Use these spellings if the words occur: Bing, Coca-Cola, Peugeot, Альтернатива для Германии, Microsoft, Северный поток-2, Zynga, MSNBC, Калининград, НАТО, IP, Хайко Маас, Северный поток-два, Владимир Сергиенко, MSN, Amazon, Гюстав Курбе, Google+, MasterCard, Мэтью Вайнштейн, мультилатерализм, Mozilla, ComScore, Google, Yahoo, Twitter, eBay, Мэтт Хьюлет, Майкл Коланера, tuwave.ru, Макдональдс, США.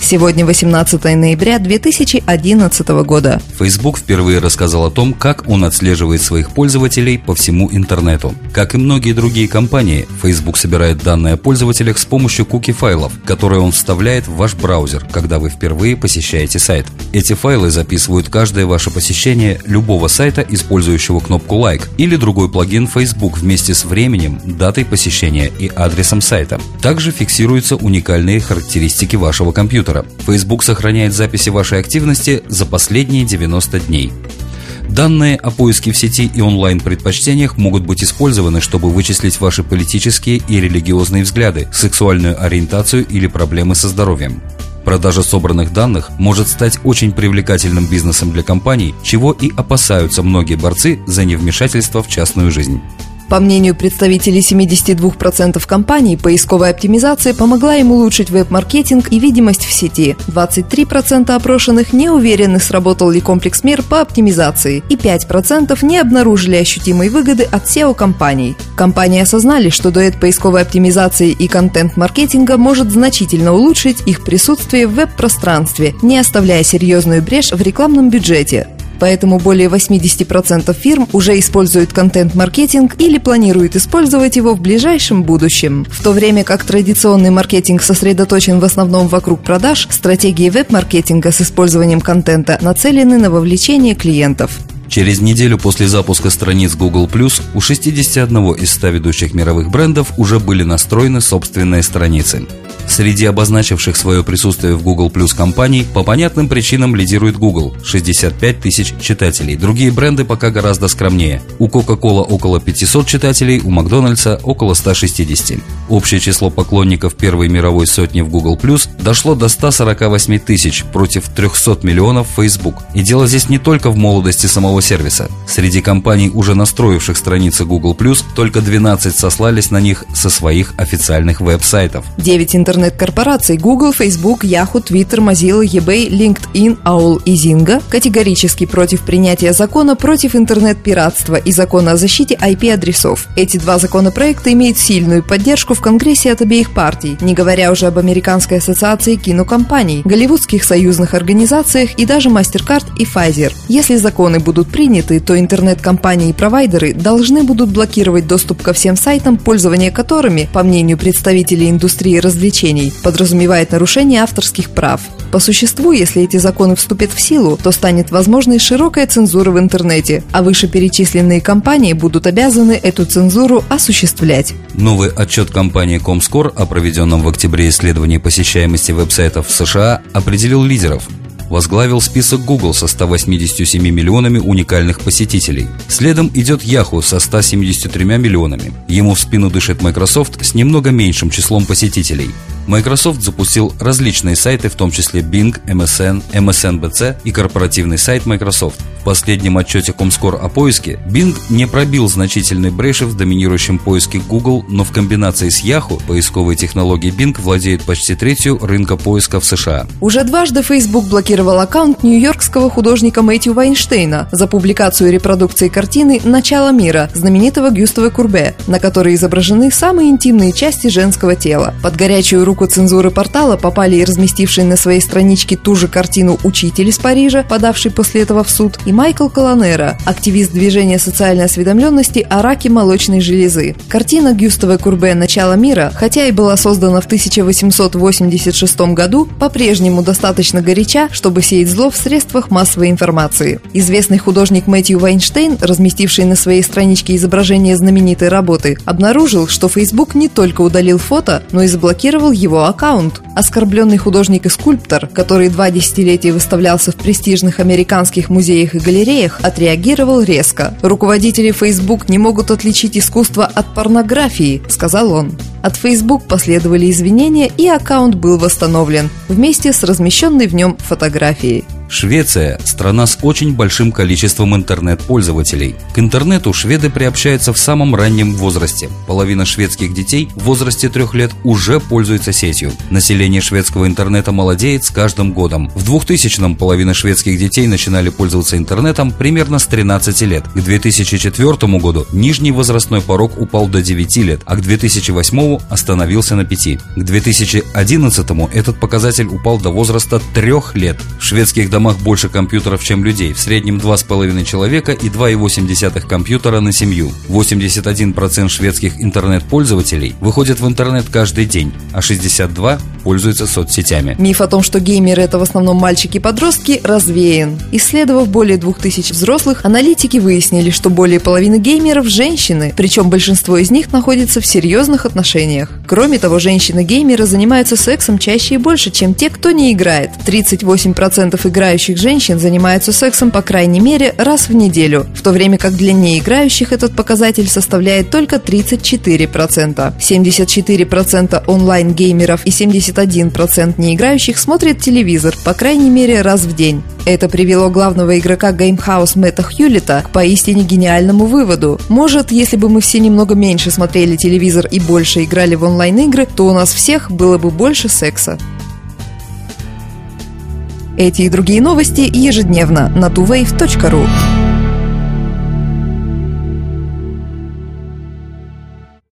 Сегодня 18 ноября 2011 года. Facebook впервые рассказал о том, как он отслеживает своих пользователей по всему интернету. Как и многие другие компании, Facebook собирает данные о пользователях с помощью куки-файлов, которые он вставляет в ваш браузер, когда вы впервые посещаете сайт. Эти файлы записывают каждое ваше посещение любого сайта, использующего кнопку «Like» или другой плагин Facebook вместе с временем, датой посещения и адресом сайта. Также фиксируются уникальные характеристики вашего компьютера. Facebook сохраняет записи вашей активности за последние 90 дней. Данные о поиске в сети и онлайн-предпочтениях могут быть использованы, чтобы вычислить ваши политические и религиозные взгляды, сексуальную ориентацию или проблемы со здоровьем. Продажа собранных данных может стать очень привлекательным бизнесом для компаний, чего и опасаются многие борцы за невмешательство в частную жизнь. По мнению представителей 72% компаний, поисковая оптимизация помогла им улучшить веб-маркетинг и видимость в сети. 23% опрошенных не уверены, сработал ли комплекс мер по оптимизации, и 5% не обнаружили ощутимой выгоды от SEO-компаний. Компании осознали, что дуэт поисковой оптимизации и контент-маркетинга может значительно улучшить их присутствие в веб-пространстве, не оставляя серьезную брешь в рекламном бюджете. Поэтому более 80% фирм уже используют контент-маркетинг или планируют использовать его в ближайшем будущем. В то время как традиционный маркетинг сосредоточен в основном вокруг продаж, стратегии веб-маркетинга с использованием контента нацелены на вовлечение клиентов. Через неделю после запуска страниц Google+, у 61 из 100 ведущих мировых брендов уже были настроены собственные страницы. Среди обозначивших свое присутствие в Google+ компаний по понятным причинам лидирует Google – 65 тысяч читателей. Другие бренды пока гораздо скромнее. У Coca-Cola около 500 читателей, у Макдональдса около 160. Общее число поклонников первой мировой сотни в Google+ дошло до 148 тысяч против 300 миллионов в Facebook. И дело здесь не только в молодости самого сервиса. Среди компаний, уже настроивших страницы Google+, только 12 сослались на них со своих официальных веб-сайтов. 9 интернет-корпораций Google, Facebook, Yahoo, Twitter, Mozilla, eBay, LinkedIn, AOL и Zynga категорически против принятия закона против интернет-пиратства и закона о защите IP-адресов. Эти два законопроекта имеют сильную поддержку в Конгрессе от обеих партий, не говоря уже об Американской ассоциации кинокомпаний, голливудских союзных организациях и даже MasterCard и Pfizer. Если законы будут приняты, то интернет-компании и провайдеры должны будут блокировать доступ ко всем сайтам, пользование которыми, по мнению представителей индустрии развлечений, подразумевает нарушение авторских прав. По существу, если эти законы вступят в силу, то станет возможной широкая цензура в интернете, а вышеперечисленные компании будут обязаны эту цензуру осуществлять. Новый отчет компании ComScore о проведенном в октябре исследовании посещаемости веб-сайтов в США определил лидеров. Возглавил список Google со 187 миллионами уникальных посетителей. Следом идет Yahoo со 173 миллионами. Ему в спину дышит Microsoft с немного меньшим числом посетителей. Microsoft запустил различные сайты, в том числе Bing, MSN, MSNBC и корпоративный сайт Microsoft. В последнем отчете ComScore о поиске Bing не пробил значительной бреши в доминирующем поиске Google, но в комбинации с Yahoo поисковые технологии Bing владеют почти третью рынка поиска в США. Уже дважды Facebook блокировал аккаунт нью-йоркского художника Мэтью Вайнштейна за публикацию репродукции картины «Начало мира» знаменитого Гюстава Курбе, на которой изображены самые интимные части женского тела. Под горячую руку цензуры портала попали и разместивший на своей страничке ту же картину учитель из Парижа, подавший после этого в суд, и Майкл Коланера, активист движения социальной осведомленности о раке молочной железы. Картина Гюстава Курбе «Начало мира», хотя и была создана в 1886 году, по-прежнему достаточно горяча, чтобы сеять зло в средствах массовой информации. Известный художник Мэтью Вайнштейн, разместивший на своей страничке изображение знаменитой работы, обнаружил, что Facebook не только удалил фото, но и заблокировал его аккаунт. Оскорбленный художник и скульптор, который 2 десятилетия выставлялся в престижных американских музеях и галереях, отреагировал резко. «Руководители Facebook не могут отличить искусство от порнографии», — сказал он. От Facebook последовали извинения, и аккаунт был восстановлен вместе с размещенной в нем фотографией. Швеция – страна с очень большим количеством интернет-пользователей. К интернету шведы приобщаются в самом раннем возрасте. Половина шведских детей в возрасте 3 лет уже пользуется сетью. Население шведского интернета молодеет с каждым годом. В 2000-м половина шведских детей начинали пользоваться интернетом примерно с 13 лет. К 2004 году нижний возрастной порог упал до 9 лет, а к 2008 остановился на 5. К 2011 этот показатель упал до возраста 3 лет. В шведских домах больше компьютеров, чем людей. В среднем 2,5 человека и 2,8 компьютера на семью. 81% шведских интернет-пользователей выходят в интернет каждый день, а 62% пользуются соцсетями. Миф о том, что геймеры – это в основном мальчики-подростки, развеян. Исследовав более 2000 взрослых, аналитики выяснили, что более половины геймеров – женщины, причем большинство из них находится в серьезных отношениях. Кроме того, женщины-геймеры занимаются сексом чаще и больше, чем те, кто не играет. 38% играющих женщин занимаются сексом по крайней мере раз в неделю, в то время как для неиграющих этот показатель составляет только 34%. 74% онлайн-геймеров и 71% неиграющих смотрят телевизор по крайней мере раз в день. Это привело главного игрока Game House Мэтта Хьюлета к поистине гениальному выводу. Может, если бы мы все немного меньше смотрели телевизор и больше играли в онлайн-игры, то у нас всех было бы больше секса. Эти и другие новости ежедневно на tuwave.ru.